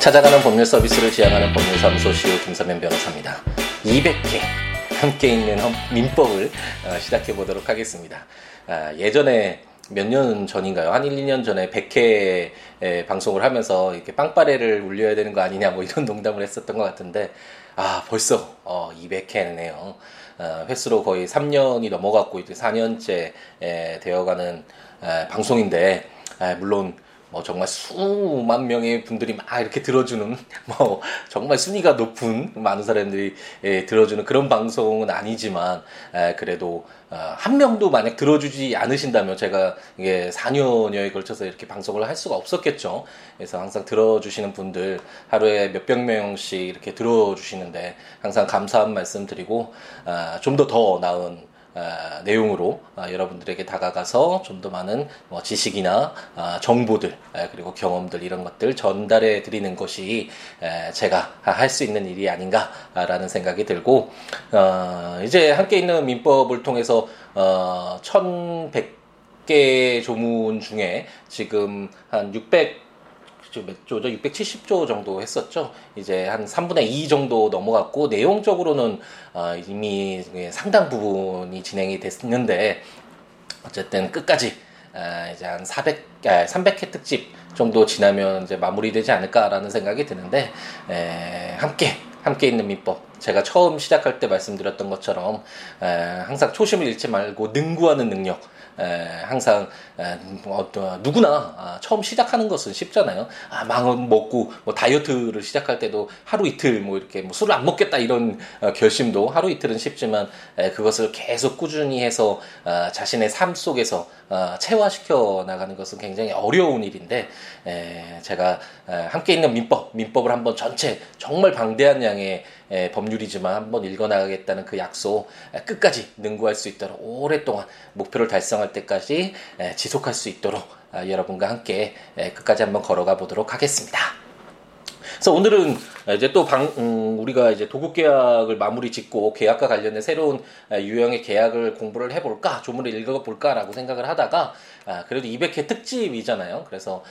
찾아가는 법률 서비스를 지향하는 법률사무소 CEO 김서면 변호사입니다. 200회 함께 있는 민법을 시작해 보도록 하겠습니다. 예전에 몇 년 전인가요? 한 1, 2년 전에 100회 방송을 하면서 이렇게 빵빠레를 울려야 되는 거 아니냐 뭐 이런 농담을 했었던 것 같은데, 벌써 200회네요. 횟수로 거의 3년이 넘어갔고 이제 4년째 되어가는 방송인데, 물론 뭐 정말 수만 명의 분들이 막 이렇게 들어주는, 뭐 정말 순위가 높은 많은 사람들이 들어주는 그런 방송은 아니지만, 그래도 한 명도 만약 들어주지 않으신다면 제가 이게 4년여에 걸쳐서 이렇게 방송을 할 수가 없었겠죠. 그래서 항상 들어주시는 분들 하루에 몇백 명씩 이렇게 들어주시는데 항상 감사한 말씀 드리고, 좀 더 나은 내용으로 여러분들에게 다가가서 좀 더 많은 지식이나 정보들, 그리고 경험들, 이런 것들 전달해 드리는 것이 제가 할 수 있는 일이 아닌가라는 생각이 들고, 이제 함께 있는 민법을 통해서 1100개 조문 중에 지금 한 몇 조죠? 670조 정도 했었죠. 이제 한 3분의 2 정도 넘어갔고, 내용적으로는 이미 상당 부분이 진행이 됐는데, 어쨌든 끝까지 이제 한 300회 특집 정도 지나면 이제 마무리되지 않을까라는 생각이 드는데, 함께 있는 민법, 제가 처음 시작할 때 말씀드렸던 것처럼 항상 초심을 잃지 말고 능구하는 능력, 항상 누구나 처음 시작하는 것은 쉽잖아요. 마음 먹고 뭐 다이어트를 시작할 때도 하루 이틀 뭐 이렇게 뭐 술을 안 먹겠다 이런 결심도 하루 이틀은 쉽지만, 그것을 계속 꾸준히 해서 자신의 삶 속에서 체화시켜 나가는 것은 굉장히 어려운 일인데, 제가 함께 있는 민법을 한번 전체 정말 방대한 양의 법률이지만 한번 읽어나가겠다는 그 약속, 끝까지 능구할 수 있도록 오랫동안 목표를 달성할 때까지 지속할 수 있도록 여러분과 함께 끝까지 한번 걸어가 보도록 하겠습니다. 그래서 오늘은 이제 또 우리가 이제 도급 계약을 마무리 짓고 계약과 관련된 새로운 유형의 계약을 공부를 해볼까, 조문을 읽어볼까라고 생각을 하다가, 그래도 200회 특집이잖아요. 그래서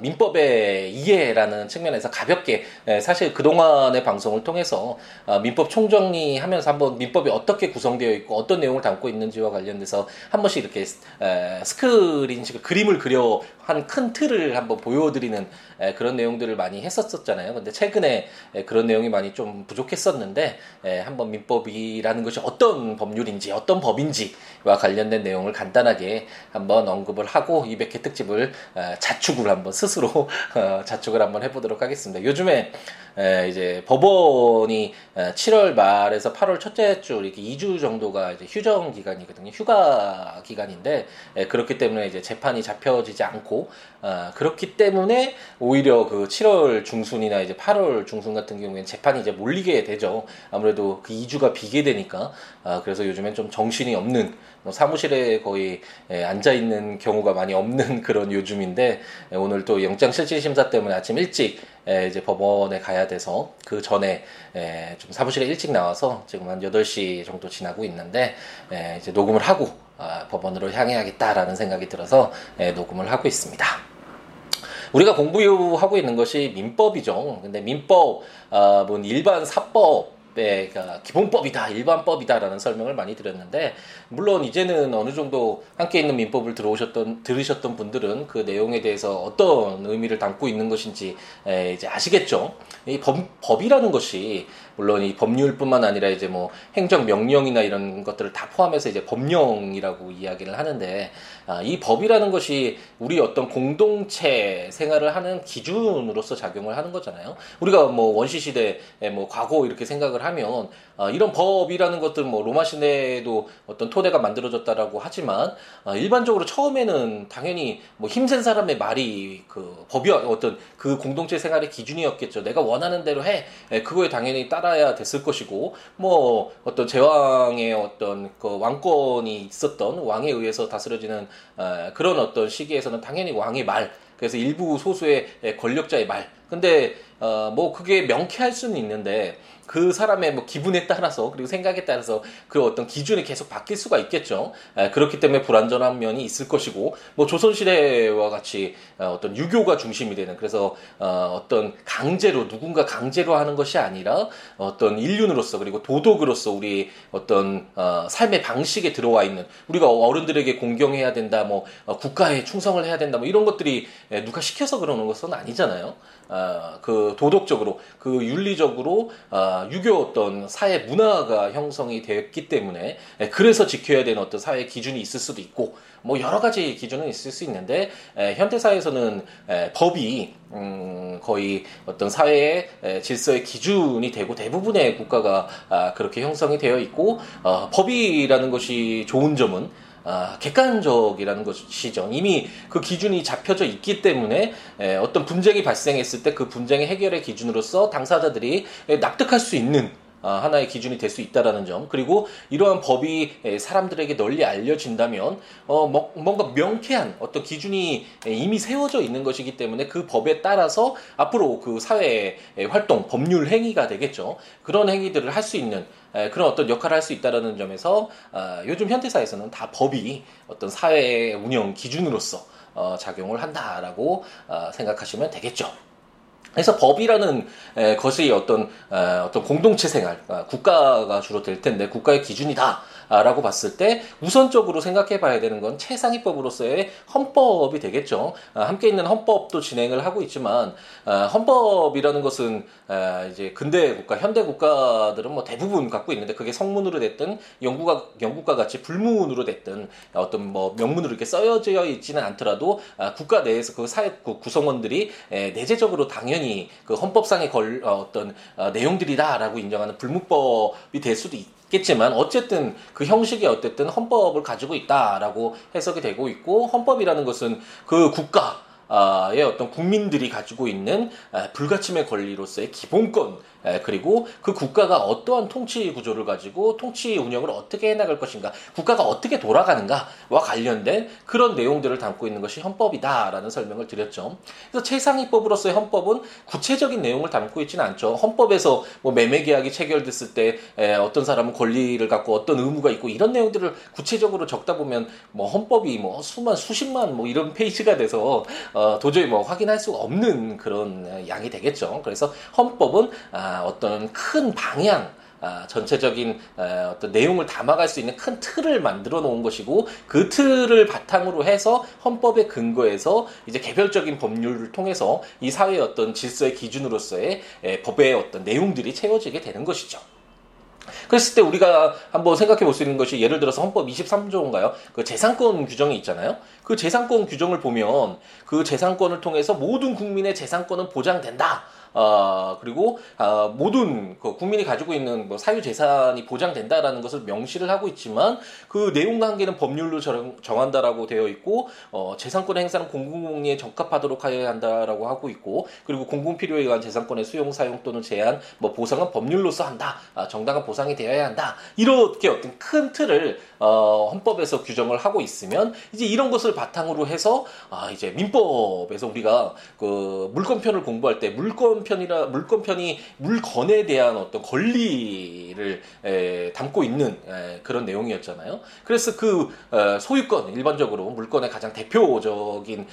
민법의 이해라는 측면에서 가볍게, 사실 그동안의 방송을 통해서 민법 총정리하면서 한번 민법이 어떻게 구성되어 있고 어떤 내용을 담고 있는지와 관련돼서 한 번씩 이렇게 스크린식으로 그림을 그려 한 큰 틀을 한번 보여드리는 그런 내용들을 많이 했었잖아요. 근데 최근에 그런 내용이 많이 좀 부족했었는데, 한번 민법이라는 것이 어떤 법률인지 어떤 법인지와 관련된 내용을 간단하게 한번 언급을 하고 200회 특집을 자축을 한번 해보도록 하겠습니다. 요즘에 이제 법원이 7월 말에서 8월 첫째 주 이렇게 2주 정도가 이제 휴정 기간이거든요. 휴가 기간인데, 그렇기 때문에 이제 재판이 잡혀지지 않고, 그렇기 때문에 오히려 그 7월 중순이나 이제 8월 중순 같은 경우에는 재판이 이제 몰리게 되죠. 아무래도 그 2주가 비게 되니까. 그래서 요즘엔 좀 정신이 없는, 사무실에 거의 앉아있는 경우가 많이 없는 그런 요즘인데, 오늘 또 영장실질심사 때문에 아침 일찍 이제 법원에 가야 돼서 그 전에 좀 사무실에 일찍 나와서 지금 한 8시 정도 지나고 있는데, 이제 녹음을 하고 법원으로 향해야겠다라는 생각이 들어서 녹음을 하고 있습니다. 우리가 공부하고 있는 것이 민법이죠. 근데 민법은 일반 사법, 기본법이다, 일반법이다라는 설명을 많이 드렸는데, 물론 이제는 어느 정도 함께 있는 민법을 들으셨던 분들은 그 내용에 대해서 어떤 의미를 담고 있는 것인지 이제 아시겠죠. 이 법이라는 것이 물론 이 법률뿐만 아니라 이제 뭐 행정명령이나 이런 것들을 다 포함해서 이제 법령이라고 이야기를 하는데, 이 법이라는 것이 우리 어떤 공동체 생활을 하는 기준으로서 작용을 하는 거잖아요. 우리가 뭐 원시시대, 뭐 과거 이렇게 생각을 하면, 이런 법이라는 것들 뭐 로마 시대에도 어떤 토대가 만들어졌다라고 하지만, 일반적으로 처음에는 당연히 뭐 힘센 사람의 말이 그 법이 어떤 그 공동체 생활의 기준이었겠죠. 내가 원하는 대로 해, 그거에 당연히 따라야 됐을 것이고, 뭐 어떤 제왕의 어떤 그 왕권이 있었던, 왕에 의해서 다스려지는 그런 어떤 시기에서는 당연히 왕의 말, 그래서 일부 소수의 권력자의 말. 근데 뭐 그게 명쾌할 수는 있는데 그 사람의 뭐 기분에 따라서 그리고 생각에 따라서 그 어떤 기준이 계속 바뀔 수가 있겠죠. 그렇기 때문에 불완전한 면이 있을 것이고, 뭐 조선시대와 같이 어떤 유교가 중심이 되는, 그래서 어떤 강제로 누군가 강제로 하는 것이 아니라 어떤 인륜으로서 그리고 도덕으로서 우리 어떤 삶의 방식에 들어와 있는, 우리가 어른들에게 공경해야 된다, 뭐 국가에 충성을 해야 된다, 뭐 이런 것들이 누가 시켜서 그러는 것은 아니잖아요. 그 도덕적으로 그 윤리적으로 유교 어떤 사회 문화가 형성이 되었기 때문에 그래서 지켜야 되는 어떤 사회 기준이 있을 수도 있고, 뭐 여러 가지 기준은 있을 수 있는데 현대 사회에서는 법이 거의 어떤 사회의 질서의 기준이 되고 대부분의 국가가 그렇게 형성이 되어 있고, 법이라는 것이 좋은 점은 객관적이라는 것이죠. 이미 그 기준이 잡혀져 있기 때문에 어떤 분쟁이 발생했을 때 그 분쟁의 해결의 기준으로서 당사자들이 납득할 수 있는 하나의 기준이 될 수 있다라는 점, 그리고 이러한 법이 사람들에게 널리 알려진다면 뭔가 명쾌한 어떤 기준이 이미 세워져 있는 것이기 때문에 그 법에 따라서 앞으로 그 사회의 활동, 법률 행위가 되겠죠. 그런 행위들을 할 수 있는 그런 어떤 역할을 할 수 있다라는 점에서 요즘 현대사에서는 다 법이 어떤 사회의 운영 기준으로서 작용을 한다라고 생각하시면 되겠죠. 그래서 법이라는 것이 어떤 공동체 생활, 국가가 주로 될 텐데 국가의 기준이다라고 봤을 때 우선적으로 생각해 봐야 되는 건 최상위법으로서의 헌법이 되겠죠. 함께 있는 헌법도 진행을 하고 있지만 헌법이라는 것은 이제 근대 국가, 현대 국가들은 뭐 대부분 갖고 있는데, 그게 성문으로 됐든 영국과 같이 불문으로 됐든 어떤 뭐 명문으로 이렇게 써져 있지는 않더라도 국가 내에서 그 사회 구성원들이 내재적으로 당연히 그 헌법상의 어떤 내용들이다라고 인정하는 불문법이 될 수도 있겠지만, 어쨌든 그 형식이 어쨌든 헌법을 가지고 있다라고 해석이 되고 있고, 헌법이라는 것은 그 국가의 어떤 국민들이 가지고 있는 불가침의 권리로서의 기본권, 그리고 그 국가가 어떠한 통치 구조를 가지고 통치 운영을 어떻게 해나갈 것인가, 국가가 어떻게 돌아가는가와 관련된 그런 내용들을 담고 있는 것이 헌법이다라는 설명을 드렸죠. 그래서 최상위법으로서의 헌법은 구체적인 내용을 담고 있지는 않죠. 헌법에서 뭐 매매계약이 체결됐을 때 어떤 사람은 권리를 갖고 어떤 의무가 있고, 이런 내용들을 구체적으로 적다 보면 뭐 헌법이 뭐 수십만 뭐 이런 페이지가 돼서 도저히 뭐 확인할 수가 없는 그런 양이 되겠죠. 그래서 헌법은 어떤 큰 방향, 전체적인 어떤 내용을 담아갈 수 있는 큰 틀을 만들어 놓은 것이고, 그 틀을 바탕으로 해서 헌법의 근거에서 이제 개별적인 법률을 통해서 이 사회의 어떤 질서의 기준으로서의 법의 어떤 내용들이 채워지게 되는 것이죠. 그랬을 때 우리가 한번 생각해 볼 수 있는 것이, 예를 들어서 헌법 23조인가요? 그 재산권 규정이 있잖아요. 그 재산권 규정을 보면 그 재산권을 통해서 모든 국민의 재산권은 보장된다. 그리고 모든 그 국민이 가지고 있는 뭐 사유 재산이 보장된다라는 것을 명시를 하고 있지만, 그 내용과 한계는 법률로 정한다라고 되어 있고, 재산권의 행사는 공공복리에 적합하도록 하여야 한다라고 하고 있고, 그리고 공공필요에 의한 재산권의 수용, 사용 또는 제한, 뭐 보상은 법률로서 한다, 정당한 보상이 되어야 한다, 이렇게 어떤 큰 틀을 헌법에서 규정을 하고 있으면, 이제 이런 것을 바탕으로 해서 이제 민법에서 우리가 그 물권편을 공부할 때 물건에 대한 어떤 권리를 담고 있는 그런 내용이었잖아요. 그래서 그 소유권, 일반적으로 물건의 가장 대표적인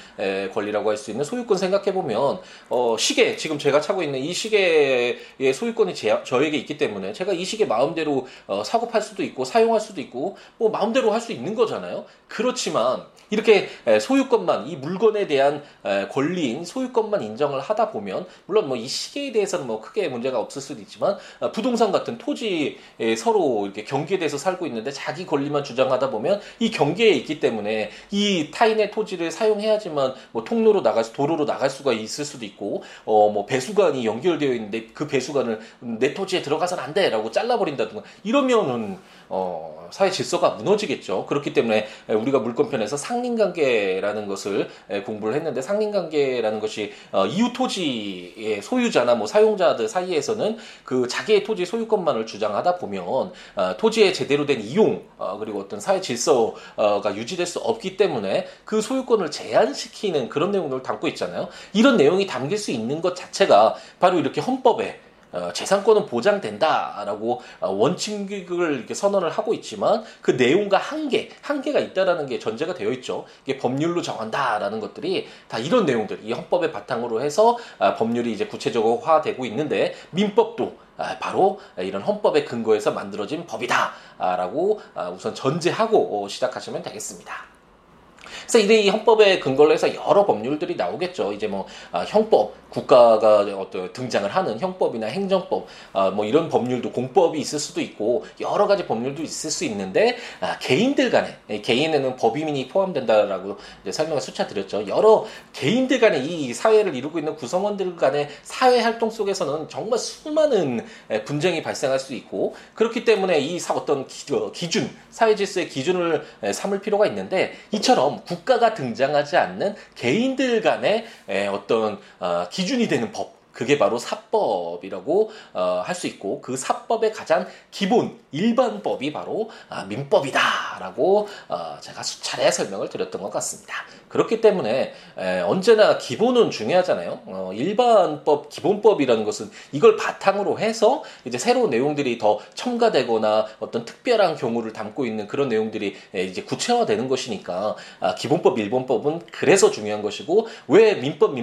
권리라고 할 수 있는 소유권 생각해보면, 시계, 지금 제가 차고 있는 이 시계의 소유권이 저에게 있기 때문에 제가 이 시계 마음대로 사고 팔 수도 있고 사용할 수도 있고 뭐 마음대로 할 수 있는 거잖아요. 그렇지만 이렇게 소유권만, 이 물건에 대한 권리인 소유권만 인정을 하다 보면, 물론 뭐 이 시계에 대해서는 뭐 크게 문제가 없을 수도 있지만, 부동산 같은 토지에 서로 이렇게 경계돼서 살고 있는데 자기 권리만 주장하다 보면 이 경계에 있기 때문에 이 타인의 토지를 사용해야지만 뭐 도로로 나갈 수가 있을 수도 있고, 뭐 배수관이 연결되어 있는데 그 배수관을 내 토지에 들어가선 안 돼라고 잘라버린다든가 이러면은 사회 질서가 무너지겠죠. 그렇기 때문에 우리가 물권편에서 상린관계라는 것을 공부를 했는데, 상린관계라는 것이 이웃 토지의 소유자나 뭐 사용자들 사이에서는 그 자기의 토지 소유권만을 주장하다 보면 토지의 제대로 된 이용 그리고 어떤 사회 질서가 유지될 수 없기 때문에 그 소유권을 제한시키는 그런 내용들을 담고 있잖아요. 이런 내용이 담길 수 있는 것 자체가 바로 이렇게 헌법에 재산권은 보장된다라고 원칙을 이렇게 선언을 하고 있지만 그 내용과 한계가 있다라는 게 전제가 되어 있죠. 이게 법률로 정한다라는 것들이 다 이런 내용들, 이 헌법의 바탕으로 해서 법률이 이제 구체적화되고 있는데 민법도 바로 이런 헌법의 근거에서 만들어진 법이다라고 우선 전제하고 시작하시면 되겠습니다. 그래서 이 헌법의 근거로 해서 여러 법률들이 나오겠죠. 이제 뭐 형법, 국가가 어떤 등장을 하는 형법이나 행정법, 뭐 이런 법률도 공법이 있을 수도 있고 여러 가지 법률도 있을 수 있는데 개인들 간에 개인에는 법인이 포함된다라고 이제 설명을 수차 드렸죠. 여러 개인들 간에 이 사회를 이루고 있는 구성원들 간의 사회 활동 속에서는 정말 수많은 분쟁이 발생할 수 있고 그렇기 때문에 이 어떤 기준, 사회 질서의 기준을 삼을 필요가 있는데 이처럼 국가가 등장하지 않는 개인들 간의 어떤 기준이 되는 법, 그게 바로 사법이라고 할 수 있고 그 사법의 가장 기본 일반법이 바로 민법이다라고 제가 수차례 설명을 드렸던 것 같습니다. 그렇기 때문에 언제나 기본은 중요하잖아요. 일반법, 기본법이라는 것은 이걸 바탕으로 해서 이제 새로운 내용들이 더 첨가되거나 어떤 특별한 경우를 담고 있는 그런 내용들이 이제 구체화되는 것이니까 기본법, 일반법은 그래서 중요한 것이고 왜 민법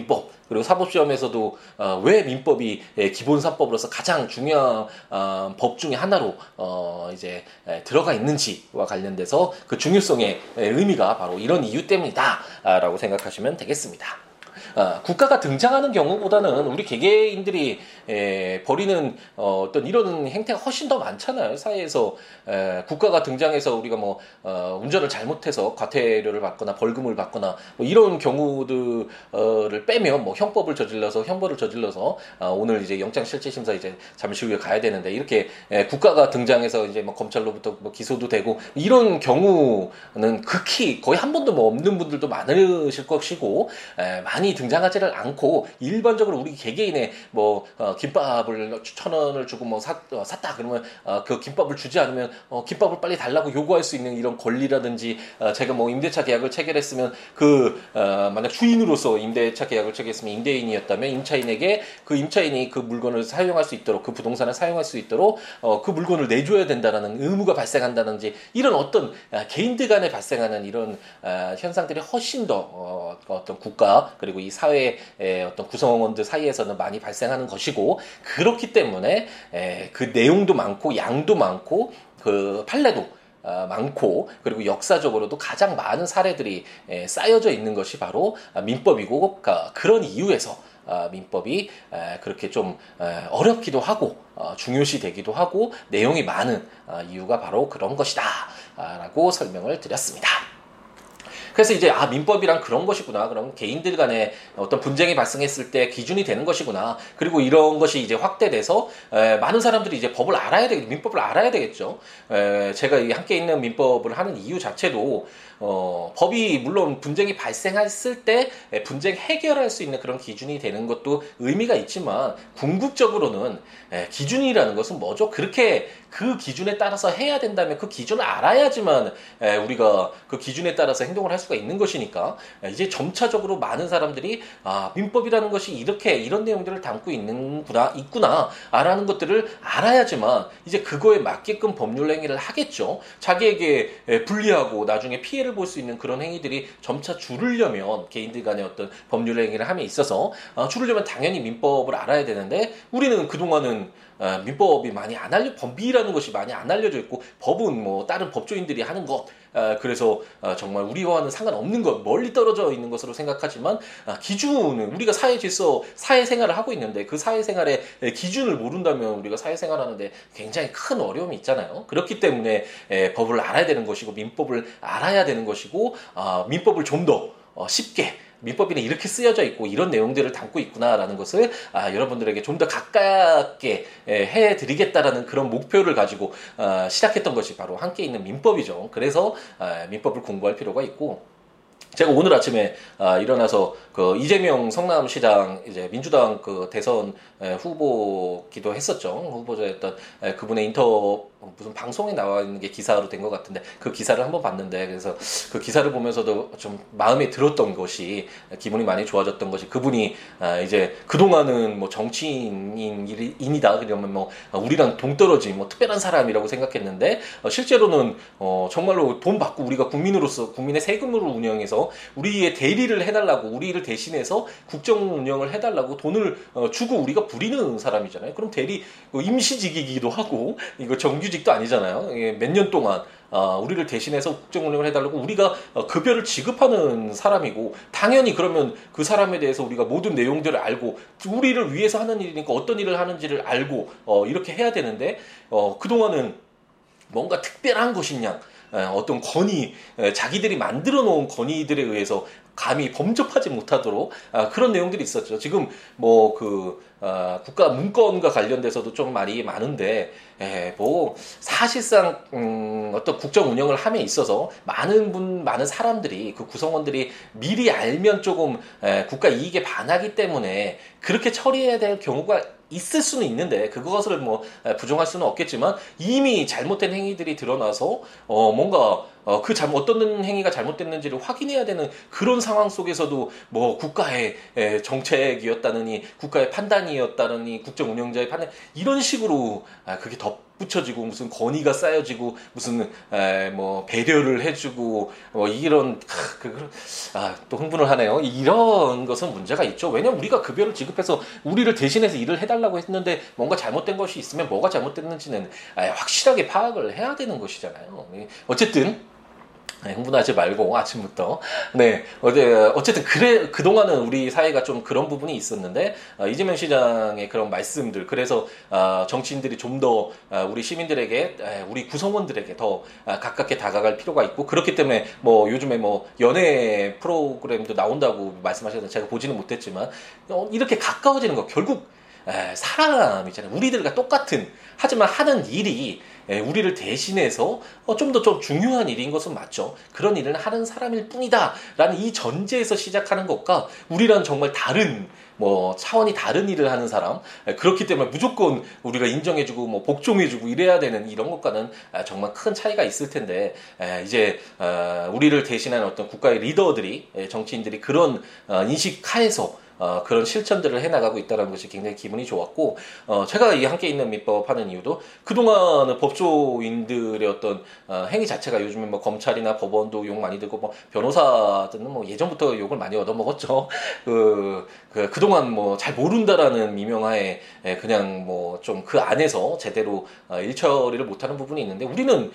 그리고 사법시험에서도 왜 민법이 기본사법으로서 가장 중요한 법 중에 하나로 이제 들어가 있는지와 관련돼서 그 중요성의 의미가 바로 이런 이유 때문이다라고 생각하시면 되겠습니다. 국가가 등장하는 경우보다는 우리 개개인들이 벌이는 어떤 이런 행태가 훨씬 더 많잖아요. 사회에서 국가가 등장해서 우리가 뭐 운전을 잘못해서 과태료를 받거나 벌금을 받거나 뭐 이런 경우들을 빼면 뭐 형벌을 저질러서 오늘 이제 영장실질심사 이제 잠시 후에 가야 되는데 이렇게 국가가 등장해서 이제 뭐 검찰로부터 뭐 기소도 되고 이런 경우는 극히 거의 한 번도 뭐 없는 분들도 많으실 것이고 많이 등장하지를 않고 일반적으로 우리 개개인의 뭐 김밥을 1,000원을 주고 뭐 샀다 그러면 그 김밥을 주지 않으면 김밥을 빨리 달라고 요구할 수 있는 이런 권리라든지 제가 뭐 임대차 계약을 체결했으면 그 만약 주인으로서 임대차 계약을 체결했으면 임대인이었다면 임차인에게 그 임차인이 그 물건을 사용할 수 있도록 그 부동산을 사용할 수 있도록 그 물건을 내줘야 된다라는 의무가 발생한다든지 이런 어떤 개인들 간에 발생하는 이런 현상들이 훨씬 더 어떤 국가 그리고 이 사회의 어떤 구성원들 사이에서는 많이 발생하는 것이고 그렇기 때문에 그 내용도 많고 양도 많고 그 판례도 많고 그리고 역사적으로도 가장 많은 사례들이 쌓여져 있는 것이 바로 민법이고 그런 이유에서 민법이 그렇게 좀 어렵기도 하고 중요시 되기도 하고 내용이 많은 이유가 바로 그런 것이다 라고 설명을 드렸습니다. 그래서 이제 민법이란 그런 것이구나. 그럼 개인들 간에 어떤 분쟁이 발생했을 때 기준이 되는 것이구나. 그리고 이런 것이 이제 확대돼서 많은 사람들이 이제 법을 알아야 되겠죠. 민법을 알아야 되겠죠. 제가 함께 있는 민법을 하는 이유 자체도 법이 물론 분쟁이 발생했을 때 분쟁 해결할 수 있는 그런 기준이 되는 것도 의미가 있지만 궁극적으로는 기준이라는 것은 뭐죠? 그렇게 그 기준에 따라서 해야 된다면 그 기준을 알아야지만 우리가 그 기준에 따라서 행동을 할 수가 있는 것이니까 이제 점차적으로 많은 사람들이 민법이라는 것이 이렇게 이런 내용들을 담고 있구나라는 것들을 알아야지만 이제 그거에 맞게끔 법률 행위를 하겠죠. 자기에게 불리하고 나중에 피해를 볼 수 있는 그런 행위들이 점차 줄으려면 개인들 간의 어떤 법률 행위를 함에 있어서 줄으려면 당연히 민법을 알아야 되는데 우리는 그동안은 민법이 많이 안 알려 법이라는 것이 많이 안 알려져 있고 법은 뭐 다른 법조인들이 하는 것 그래서 정말 우리와는 상관없는 것, 멀리 떨어져 있는 것으로 생각하지만 기준은 우리가 사회 질서, 사회생활을 하고 있는데 그 사회생활의 기준을 모른다면 우리가 사회생활하는데 굉장히 큰 어려움이 있잖아요. 그렇기 때문에 법을 알아야 되는 것이고 민법을 알아야 되는 것이고 민법을 좀 더 쉽게 민법에는 이렇게 쓰여져 있고 이런 내용들을 담고 있구나라는 것을 여러분들에게 좀 더 가깝게 해드리겠다라는 그런 목표를 가지고 시작했던 것이 바로 함께 있는 민법이죠. 그래서 민법을 공부할 필요가 있고 제가 오늘 아침에 일어나서 그 이재명 성남시장 이제 민주당 그 대선 후보기도 했었죠. 후보자였던 그분의 인터 무슨 방송에 나와 있는 게 기사로 된 것 같은데 그 기사를 한번 봤는데, 그래서 그 기사를 보면서도 좀 마음에 들었던 것이, 기분이 많이 좋아졌던 것이, 그분이 이제 그동안은 뭐 정치인이다 그러면 뭐 우리랑 동떨어진 뭐 특별한 사람이라고 생각했는데 실제로는 정말로 돈 받고 우리가 국민으로서 국민의 세금으로 운영해서 우리의 대리를 해달라고, 우리를 대신해서 국정 운영을 해달라고 돈을 주고 우리가 부리는 사람이잖아요. 그럼 대리 임시직이기도 하고 이거 정규직도 아니잖아요. 몇 년 동안 우리를 대신해서 국정 운영을 해달라고 우리가 급여를 지급하는 사람이고, 당연히 그러면 그 사람에 대해서 우리가 모든 내용들을 알고 우리를 위해서 하는 일이니까 어떤 일을 하는지를 알고 이렇게 해야 되는데 그동안은 뭔가 특별한 것이냐, 어떤 권위, 자기들이 만들어 놓은 권위들에 의해서 감히 범접하지 못하도록 그런 내용들이 있었죠. 지금 뭐 국가 문건과 관련돼서도 좀 말이 많은데, 뭐 사실상 어떤 국정 운영을 함에 있어서 많은 사람들이, 그 구성원들이 미리 알면 조금 국가 이익에 반하기 때문에 그렇게 처리해야 될 경우가 있을 수는 있는데, 그것을 뭐 부정할 수는 없겠지만 이미 잘못된 행위들이 드러나서 뭔가 어떤 행위가 잘못됐는지를 확인해야 되는 그런 상황 속에서도 뭐 국가의 정책이었다느니 국가의 판단이었다느니 국정 운영자의 판단, 이런 식으로 그게 덧붙여지고 무슨 권위가 쌓여지고 무슨 뭐 배려를 해주고 뭐 이런 또 흥분을 하네요. 이런 것은 문제가 있죠. 왜냐면 우리가 급여를 지급해서 우리를 대신해서 일을 해달라고 했는데 뭔가 잘못된 것이 있으면 뭐가 잘못됐는지는 확실하게 파악을 해야 되는 것이잖아요. 어쨌든 흥분하지 말고 아침부터. 네, 어쨌든 그동안은 우리 사회가 좀 그런 부분이 있었는데 이재명 시장의 그런 말씀들, 그래서 정치인들이 좀 더 우리 시민들에게, 우리 구성원들에게 더 가깝게 다가갈 필요가 있고, 그렇기 때문에 뭐 요즘에 뭐 연애 프로그램도 나온다고 말씀하셨는데 제가 보지는 못했지만 이렇게 가까워지는 거, 결국 사람이잖아요. 우리들과 똑같은, 하지만 하는 일이 우리를 대신해서 좀 더 중요한 일인 것은 맞죠. 그런 일을 하는 사람일 뿐이다 라는 이 전제에서 시작하는 것과, 우리랑 정말 다른 차원이 다른 일을 하는 사람, 그렇기 때문에 무조건 우리가 인정해주고 뭐 복종해주고 이래야 되는 이런 것과는 정말 큰 차이가 있을 텐데, 이제 우리를 대신하는 어떤 국가의 리더들이, 정치인들이 그런 인식 하에서 그런 실천들을 해나가고 있다는 것이 굉장히 기분이 좋았고, 제가 이 함께 있는 민법 하는 이유도 그동안은 법조인들의 어떤 행위 자체가, 요즘에 뭐 검찰이나 법원도 욕 많이 듣고 뭐 변호사들은 뭐 예전부터 욕을 많이 얻어먹었죠. 그동안 뭐 잘 모른다라는 미명하에 그냥 뭐 좀 그 안에서 제대로 일처리를 못하는 부분이 있는데, 우리는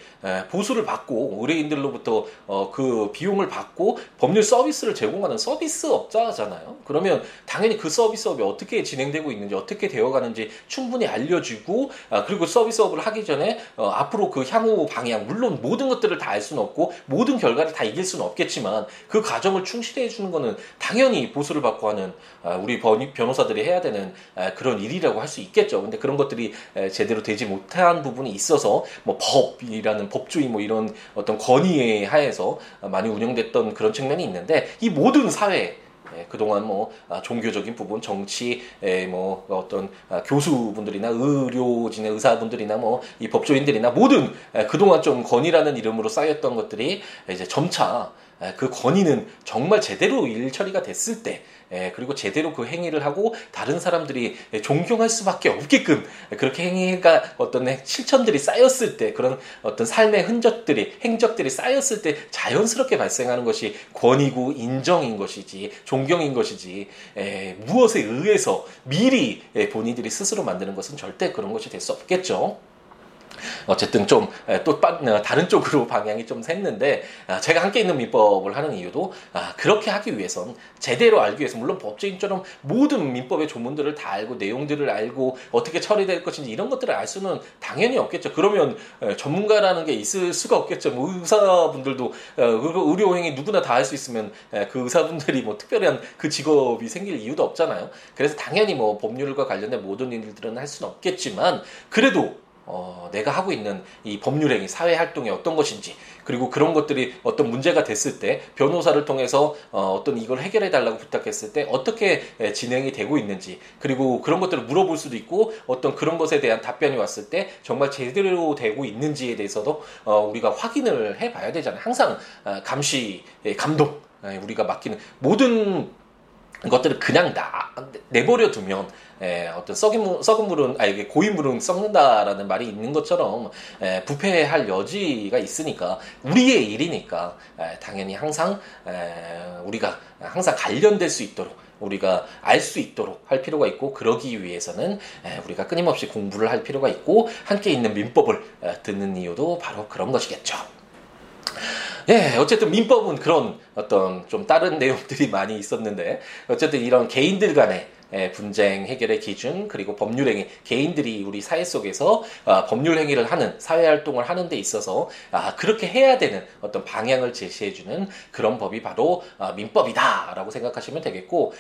보수를 받고 의뢰인들로부터 그 비용을 받고 법률 서비스를 제공하는 서비스업자잖아요. 그러면 당연히 그 서비스업이 어떻게 진행되고 있는지, 어떻게 되어가는지 충분히 알려주고, 그리고 서비스업을 하기 전에 앞으로 그 향후 방향, 물론 모든 것들을 다 알 수는 없고 모든 결과를 다 이길 수는 없겠지만 그 과정을 충실히 해주는 것은 당연히 보수를 받고 하는 우리 변호사들이 해야 되는 그런 일이라고 할 수 있겠죠. 근데 그런 것들이 제대로 되지 못한 부분이 있어서 뭐 법이라는 법주의 뭐 이런 어떤 권위에 하에서 많이 운영됐던 그런 측면이 있는데, 이 모든 사회, 그동안 뭐 종교적인 부분, 정치, 뭐 어떤 교수분들이나 의료진의 의사분들이나 뭐 이 법조인들이나 모든 그동안 좀 권위라는 이름으로 쌓였던 것들이 이제 점차 그 권위는 정말 제대로 일 처리가 됐을 때, 그리고 제대로 그 행위를 하고 다른 사람들이 존경할 수밖에 없게끔 그렇게 행위가 어떤 실천들이 쌓였을 때, 그런 어떤 삶의 행적들이 쌓였을 때 자연스럽게 발생하는 것이 권위고 인정인 것이지, 존경인 것이지, 무엇에 의해서 미리 본인들이 스스로 만드는 것은 절대 그런 것이 될 수 없겠죠. 어쨌든 좀 또 다른 쪽으로 방향이 좀 샜는데, 제가 함께 있는 민법을 하는 이유도 그렇게 하기 위해선, 제대로 알기 위해서, 물론 법조인처럼 모든 민법의 조문들을 다 알고 내용들을 알고 어떻게 처리될 것인지 이런 것들을 알 수는 당연히 없겠죠. 그러면 전문가라는 게 있을 수가 없겠죠. 뭐 의사분들도 의료행위 누구나 다 할 수 있으면 그 의사분들이 뭐 특별한 그 직업이 생길 이유도 없잖아요. 그래서 당연히 뭐 법률과 관련된 모든 일들은 할 수는 없겠지만, 그래도 내가 하고 있는 이 법률행위, 사회활동이 어떤 것인지, 그리고 그런 것들이 어떤 문제가 됐을 때 변호사를 통해서 어떤 이걸 해결해달라고 부탁했을 때 어떻게 진행이 되고 있는지, 그리고 그런 것들을 물어볼 수도 있고 어떤 그런 것에 대한 답변이 왔을 때 정말 제대로 되고 있는지에 대해서도 우리가 확인을 해봐야 되잖아요. 항상 감시, 감독, 우리가 맡기는 모든 것들을 그냥 내버려 두면 어떤 썩은 물은, 이게 고인 물은 썩는다라는 말이 있는 것처럼 부패할 여지가 있으니까, 우리의 일이니까 당연히 항상 우리가 항상 관련될 수 있도록, 우리가 알 수 있도록 할 필요가 있고, 그러기 위해서는 우리가 끊임없이 공부를 할 필요가 있고, 함께 있는 민법을 듣는 이유도 바로 그런 것이겠죠. 예, 어쨌든 민법은 그런 어떤 좀 다른 내용들이 많이 있었는데, 어쨌든 이런 개인들 간의 분쟁 해결의 기준, 그리고 법률행위, 개인들이 우리 사회 속에서 법률행위를 하는, 사회활동을 하는 데 있어서 그렇게 해야 되는 어떤 방향을 제시해주는 그런 법이 바로 민법이다라고 생각하시면 되겠고,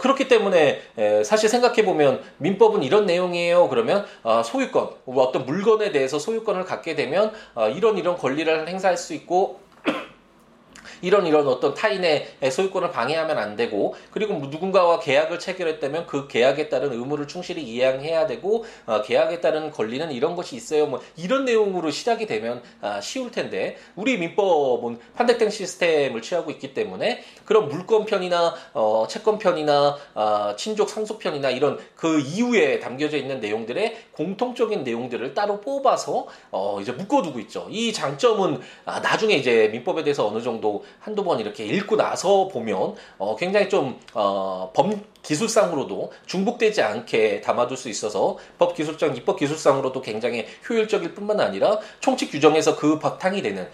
그렇기 때문에 사실 생각해보면 민법은 이런 내용이에요. 그러면 소유권, 어떤 물건에 대해서 소유권을 갖게 되면 이런 권리를 행사할 수 있고, 이런 어떤 타인의 소유권을 방해하면 안 되고, 그리고 누군가와 계약을 체결했다면 그 계약에 따른 의무를 충실히 이행해야 되고, 계약에 따른 권리는 이런 것이 있어요. 이런 내용으로 시작이 되면 쉬울 텐데, 우리 민법은 판택된 시스템을 취하고 있기 때문에 그런 물권편이나 채권편이나 친족 상속편이나 이런 그 이후에 담겨져 있는 내용들의 공통적인 내용들을 따로 뽑아서 이제 묶어두고 있죠. 이 장점은 나중에 이제 민법에 대해서 어느 정도 한두 번 이렇게 읽고 나서 보면 굉장히 좀 기술상으로도 중복되지 않게 담아둘 수 있어서 법기술상, 입법기술상으로도 굉장히 효율적일 뿐만 아니라 총칙 규정에서 그 바탕이 되는,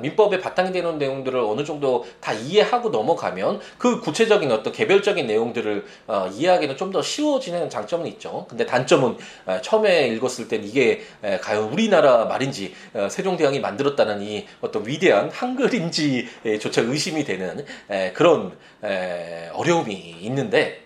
민법의 바탕이 되는 내용들을 어느 정도 다 이해하고 넘어가면 그 구체적인 어떤 개별적인 내용들을 이해하기는 좀 더 쉬워지는 장점은 있죠. 근데 단점은 처음에 읽었을 땐 이게 과연 우리나라 말인지, 세종대왕이 만들었다는 이 어떤 위대한 한글인지조차 의심이 되는 그런 어려움이 있는데,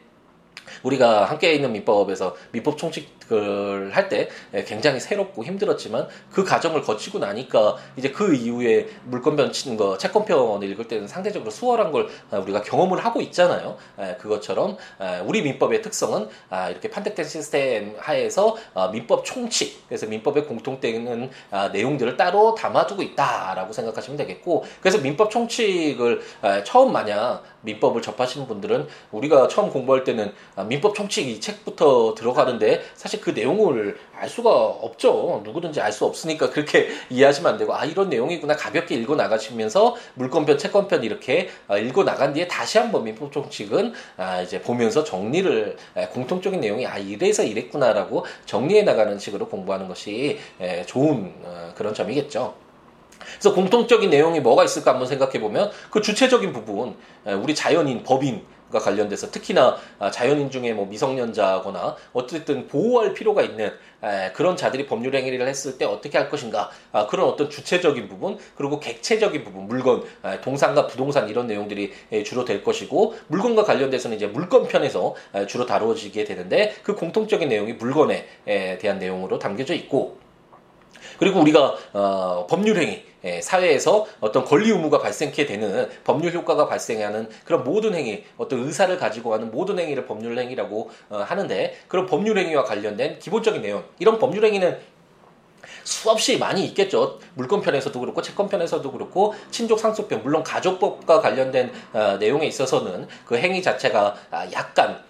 우리가 함께 있는 민법에서 민법 총칙을 할 때 굉장히 새롭고 힘들었지만, 그 과정을 거치고 나니까 이제 그 이후에 물권편, 채권편을 읽을 때는 상대적으로 수월한 걸 우리가 경험을 하고 있잖아요. 그것처럼 우리 민법의 특성은 이렇게 판택된 시스템 하에서 민법 총칙, 그래서 민법의 공통되는 내용들을 따로 담아두고 있다라고 생각하시면 되겠고, 그래서 민법 총칙을 처음 마냥 민법을 접하시는 분들은, 우리가 처음 공부할 때는 민법 총칙 이 책부터 들어가는데 사실 그 내용을 알 수가 없죠. 누구든지 알 수 없으니까 그렇게 이해하시면 안 되고, 이런 내용이구나 가볍게 읽어 나가시면서 물권편, 채권편 이렇게 읽어 나간 뒤에 다시 한번 민법 총칙은 이제 보면서 정리를, 공통적인 내용이 이래서 이랬구나라고 정리해 나가는 식으로 공부하는 것이 좋은 그런 점이겠죠. 그래서 공통적인 내용이 뭐가 있을까 한번 생각해 보면, 그 주체적인 부분, 우리 자연인, 법인 과 관련돼서 특히나 자연인 중에 미성년자거나 어쨌든 보호할 필요가 있는 그런 자들이 법률행위를 했을 때 어떻게 할 것인가, 그런 어떤 주체적인 부분, 그리고 객체적인 부분, 물건, 동산과 부동산 이런 내용들이 주로 될 것이고, 물건과 관련돼서는 이제 물건편에서 주로 다루어지게 되는데, 그 공통적인 내용이 물건에 대한 내용으로 담겨져 있고, 그리고 우리가 법률행위, 사회에서 어떤 권리 의무가 발생케 되는, 법률 효과가 발생하는 그런 모든 행위, 어떤 의사를 가지고 하는 모든 행위를 법률 행위라고 하는데, 그런 법률 행위와 관련된 기본적인 내용, 이런 법률 행위는 수없이 많이 있겠죠. 물권편에서도 그렇고, 채권편에서도 그렇고, 친족 상속편, 물론 가족법과 관련된 내용에 있어서는 그 행위 자체가 약간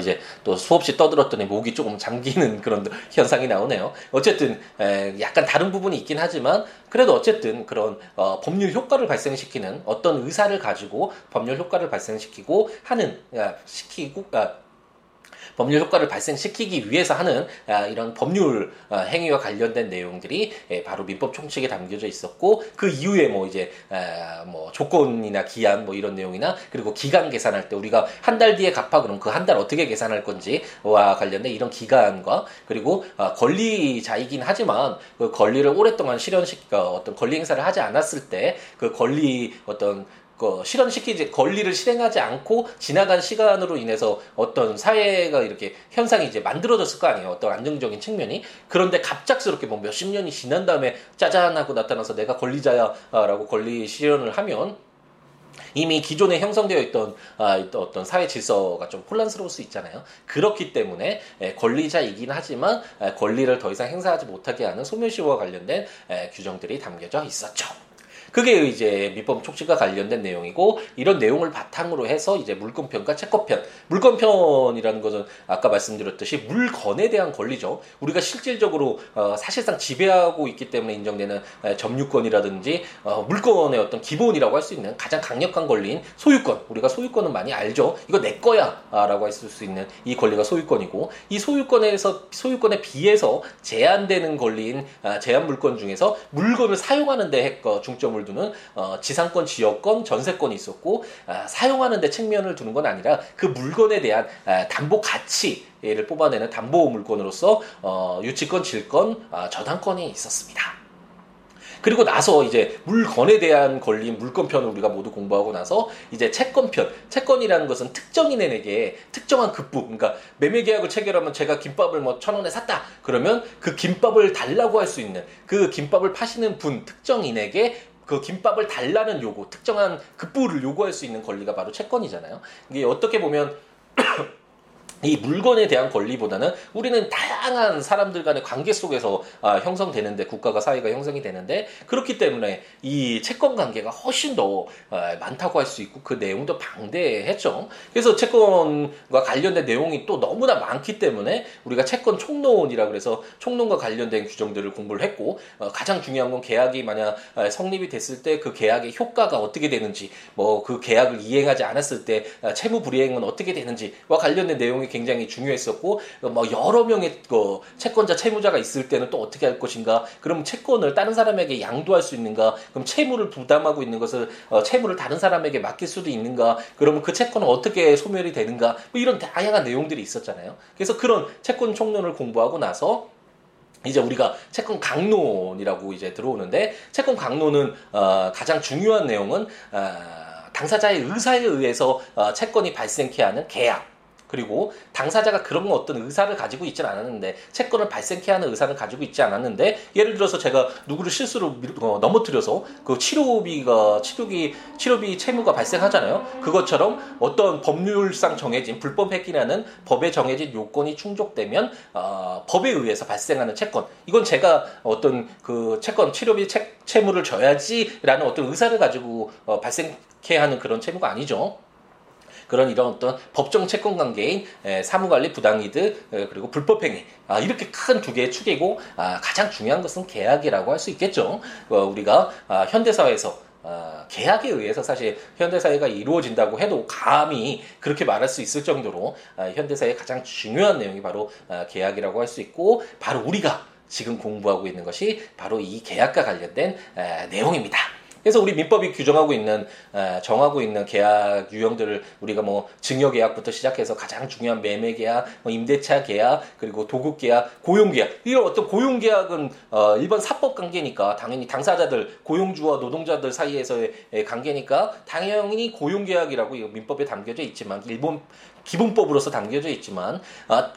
이제 또 수없이 떠들었더니 목이 조금 잠기는 그런 현상이 나오네요. 어쨌든 약간 다른 부분이 있긴 하지만, 그래도 어쨌든 그런 법률 효과를 발생시키는 어떤 의사를 가지고 법률 효과를 발생시키고 하는, 법률 효과를 발생시키기 위해서 하는 이런 법률 행위와 관련된 내용들이 바로 민법 총칙에 담겨져 있었고, 그 이후에 조건이나 기한 이런 내용이나, 그리고 기간 계산할 때 우리가 한 달 뒤에 갚아, 그럼 그 한 달 어떻게 계산할 건지와 관련된 이런 기간과, 그리고 권리자이긴 하지만 그 권리를 오랫동안 실현시키고 어떤 권리 행사를 하지 않았을 때 그 권리 어떤 실현시키지, 권리를 실행하지 않고 지나간 시간으로 인해서 어떤 사회가 이렇게 현상이 이제 만들어졌을 거 아니에요. 어떤 안정적인 측면이. 그런데 갑작스럽게 뭐 몇십 년이 지난 다음에 짜잔 하고 나타나서 내가 권리자야라고 권리 실현을 하면 이미 기존에 형성되어 있던 어떤 사회 질서가 좀 혼란스러울 수 있잖아요. 그렇기 때문에 권리자이긴 하지만 권리를 더 이상 행사하지 못하게 하는 소멸시효와 관련된 규정들이 담겨져 있었죠. 그게 이제 민법 촉지과 관련된 내용이고, 이런 내용을 바탕으로 해서 이제 물권편과 채권편. 물권편이라는 것은 아까 말씀드렸듯이 물건에 대한 권리죠. 우리가 실질적으로 사실상 지배하고 있기 때문에 인정되는 점유권이라든지 물건의 어떤 기본이라고 할 수 있는 가장 강력한 권리인 소유권. 우리가 소유권은 많이 알죠. 이거 내 거야 라고 할 수 있는 이 권리가 소유권이고, 이 소유권에 비해서 제한되는 권리인 제한 물권 중에서 물건을 사용하는 데 중점을 두는 지상권, 지역권, 전세권이 있었고, 사용하는 데 측면을 두는 건 아니라 그 물건에 대한 담보 가치를 뽑아내는 담보 물건으로서 유치권, 질권, 저당권이 있었습니다. 그리고 나서 이제 물건에 대한 권리인 물권편을 우리가 모두 공부하고 나서 이제 채권편. 채권이라는 것은 특정인에게 특정한 급부, 그러니까 매매 계약을 체결하면 제가 김밥을 뭐 1,000원에 샀다. 그러면 그 김밥을 달라고 할 수 있는, 그 김밥을 파시는 분 특정인에게 그 김밥을 달라는 요구, 특정한 급부를 요구할 수 있는 권리가 바로 채권이잖아요. 이게 어떻게 보면 이 물건에 대한 권리보다는 우리는 다양한 사람들 간의 관계 속에서 형성되는데, 국가가 사회가 형성이 되는데, 그렇기 때문에 이 채권 관계가 훨씬 더 많다고 할 수 있고, 그 내용도 방대했죠. 그래서 채권과 관련된 내용이 또 너무나 많기 때문에 우리가 채권 총론이라고 해서 총론과 관련된 규정들을 공부를 했고, 가장 중요한 건 계약이 만약 성립이 됐을 때 그 계약의 효과가 어떻게 되는지, 뭐 그 계약을 이행하지 않았을 때 채무 불이행은 어떻게 되는지와 관련된 내용이 굉장히 중요했었고, 뭐 여러 명의 채권자, 채무자가 있을 때는 또 어떻게 할 것인가? 그럼 채권을 다른 사람에게 양도할 수 있는가? 그럼 채무를 부담하고 있는 것을 채무를 다른 사람에게 맡길 수도 있는가? 그러면 그 채권은 어떻게 소멸이 되는가? 뭐 이런 다양한 내용들이 있었잖아요. 그래서 그런 채권 총론을 공부하고 나서 이제 우리가 채권 강론이라고 이제 들어오는데, 채권 강론은 가장 중요한 내용은 당사자의 의사에 의해서 채권이 발생케 하는 계약. 그리고 당사자가 그런 어떤 의사를 가지고 있진 않았는데, 채권을 발생케 하는 의사를 가지고 있지 않았는데, 예를 들어서 제가 누구를 실수로 넘어뜨려서 그 치료비 채무가 발생하잖아요. 그것처럼 어떤 법률상 정해진 불법 획기라는 법에 정해진 요건이 충족되면 법에 의해서 발생하는 채권, 이건 제가 어떤 그 채권 치료비 채무를 져야지라는 어떤 의사를 가지고 발생케 하는 그런 채무가 아니죠. 그런 이런 어떤 법정 채권 관계인 사무관리, 부당이득, 그리고 불법행위, 이렇게 큰 두 개의 축이고, 가장 중요한 것은 계약이라고 할 수 있겠죠. 우리가 현대사회에서 계약에 의해서 사실 현대사회가 이루어진다고 해도 감히 그렇게 말할 수 있을 정도로 현대사회의 가장 중요한 내용이 바로 계약이라고 할 수 있고, 바로 우리가 지금 공부하고 있는 것이 바로 이 계약과 관련된 내용입니다. 그래서 우리 민법이 정하고 있는 계약 유형들을 우리가 뭐 증여계약부터 시작해서 가장 중요한 매매계약, 뭐 임대차계약, 그리고 도급계약, 고용계약. 이런 어떤 고용계약은 일반 사법관계니까 당연히 당사자들, 고용주와 노동자들 사이에서의 관계니까 당연히 고용계약이라고 민법에 담겨져 있지만, 일본 기본법으로서 담겨져 있지만,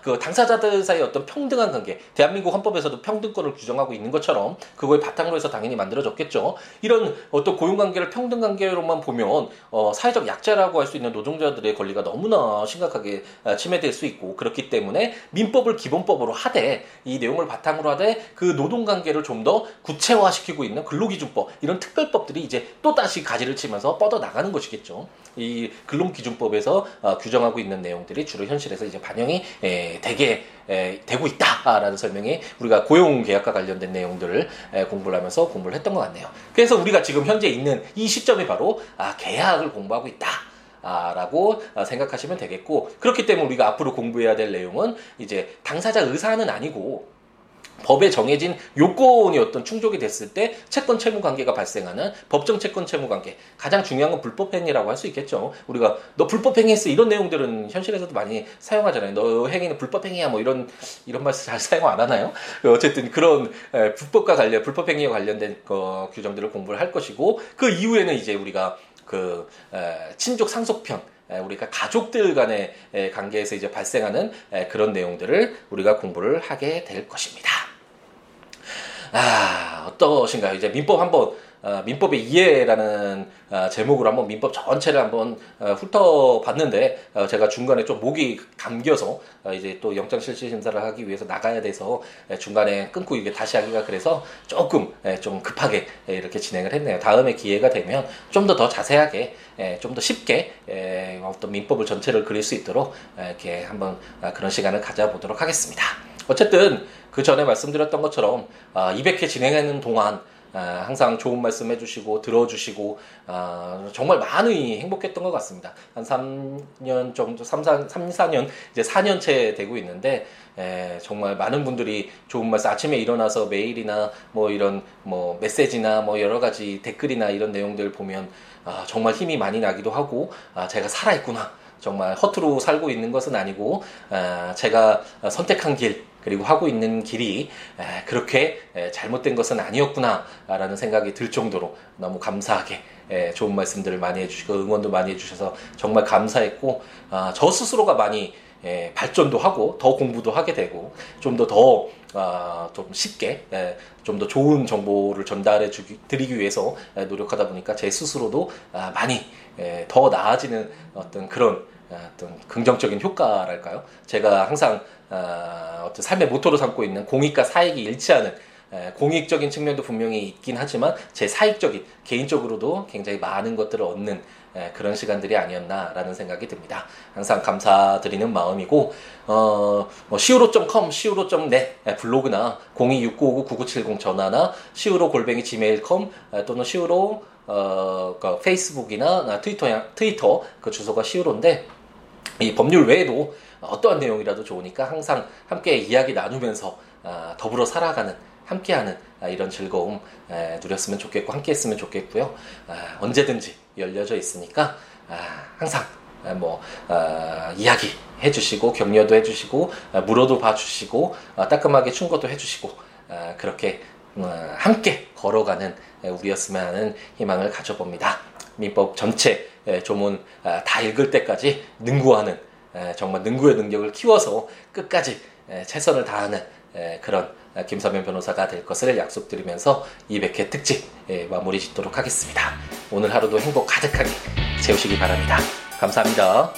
그 당사자들 사이 어떤 평등한 관계, 대한민국 헌법에서도 평등권을 규정하고 있는 것처럼 그걸 바탕으로 해서 당연히 만들어졌겠죠. 이런 어떤 고용관계를 평등관계로만 보면 사회적 약자라고 할 수 있는 노동자들의 권리가 너무나 심각하게 침해될 수 있고, 그렇기 때문에 민법을 기본법으로 하되, 이 내용을 바탕으로 하되 그 노동관계를 좀 더 구체화시키고 있는 근로기준법, 이런 특별법들이 이제 또다시 가지를 치면서 뻗어나가는 것이겠죠. 이 근로기준법에서 규정하고 있는 내용들이 주로 현실에서 이제 반영이 되고 있다라는 설명이, 우리가 고용계약과 관련된 내용들을 공부를 하면서 공부를 했던 것 같네요. 그래서 우리가 지금 현재 있는 이 시점이 바로 계약을 공부하고 있다라고 생각하시면 되겠고, 그렇기 때문에 우리가 앞으로 공부해야 될 내용은 이제 당사자 의사는 아니고 법에 정해진 요건이 어떤 충족이 됐을 때 채권 채무 관계가 발생하는 법정 채권 채무 관계, 가장 중요한 건 불법 행위라고 할 수 있겠죠. 우리가 너 불법 행위했어, 이런 내용들은 현실에서도 많이 사용하잖아요. 너 행위는 불법 행위야, 뭐 이런 말 잘 사용 안 하나요? 어쨌든 그런 불법 행위와 관련된 규정들을 공부를 할 것이고, 그 이후에는 이제 우리가 그 친족 상속편, 우리가 가족들 간의 관계에서 이제 발생하는 그런 내용들을 우리가 공부를 하게 될 것입니다. 아, 어떠신가요? 이제 민법 한번, 민법의 이해라는 제목으로 한번 민법 전체를 한번 훑어봤는데, 제가 중간에 좀 목이 감겨서 이제 또 영장실질심사를 하기 위해서 나가야 돼서 중간에 끊고 이게 다시 하기가 그래서 조금 좀 급하게 이렇게 진행을 했네요. 다음에 기회가 되면 좀 더 자세하게, 좀 더 쉽게 어떤 민법을 전체를 그릴 수 있도록 이렇게 한번 그런 시간을 가져보도록 하겠습니다. 어쨌든 그 전에 말씀드렸던 것처럼 200회 진행하는 동안 항상 좋은 말씀 해주시고 들어주시고 정말 많이 행복했던 것 같습니다. 한 3년 정도, 3, 4년 이제 4년째 되고 있는데 정말 많은 분들이 좋은 말씀, 아침에 일어나서 메일이나 뭐 이런 뭐 메시지나 뭐 여러 가지 댓글이나 이런 내용들 보면 정말 힘이 많이 나기도 하고, 제가 살아있구나, 정말 허투루 살고 있는 것은 아니고 제가 선택한 길 그리고 하고 있는 길이 그렇게 잘못된 것은 아니었구나라는 생각이 들 정도로 너무 감사하게 좋은 말씀들을 많이 해주시고 응원도 많이 해주셔서 정말 감사했고, 저 스스로가 많이 발전도 하고 더 공부도 하게 되고 좀 더 쉽게 좀 더 좋은 정보를 전달해 드리기 위해서 노력하다 보니까 제 스스로도 많이 더 나아지는 어떤 그런 어떤 긍정적인 효과랄까요? 제가 항상 어떤 삶의 모토로 삼고 있는 공익과 사익이 일치하는 공익적인 측면도 분명히 있긴 하지만 제 사익적인, 개인적으로도 굉장히 많은 것들을 얻는 그런 시간들이 아니었나라는 생각이 듭니다. 항상 감사드리는 마음이고, siwo.com, siwo.net 블로그나 026959-9970 전화나 siwo@gmail.com 또는 siwo 그러니까 페이스북이나 트위터 그 주소가 siwo인데, 이 법률 외에도 어떠한 내용이라도 좋으니까 항상 함께 이야기 나누면서 더불어 살아가는, 함께하는 이런 즐거움 누렸으면 좋겠고 함께했으면 좋겠고요. 언제든지 열려져 있으니까 항상 뭐 이야기 해주시고 격려도 해주시고 물어도 봐주시고 따끔하게 충고도 해주시고 그렇게 함께 걸어가는 우리였으면 하는 희망을 가져봅니다. 민법 전체 조문 다 읽을 때까지 능구하는, 정말 능구의 능력을 키워서 끝까지 최선을 다하는 그런 김서면 변호사가 될 것을 약속드리면서 200회 특집 마무리 짓도록 하겠습니다. 오늘 하루도 행복 가득하게 채우시기 바랍니다. 감사합니다.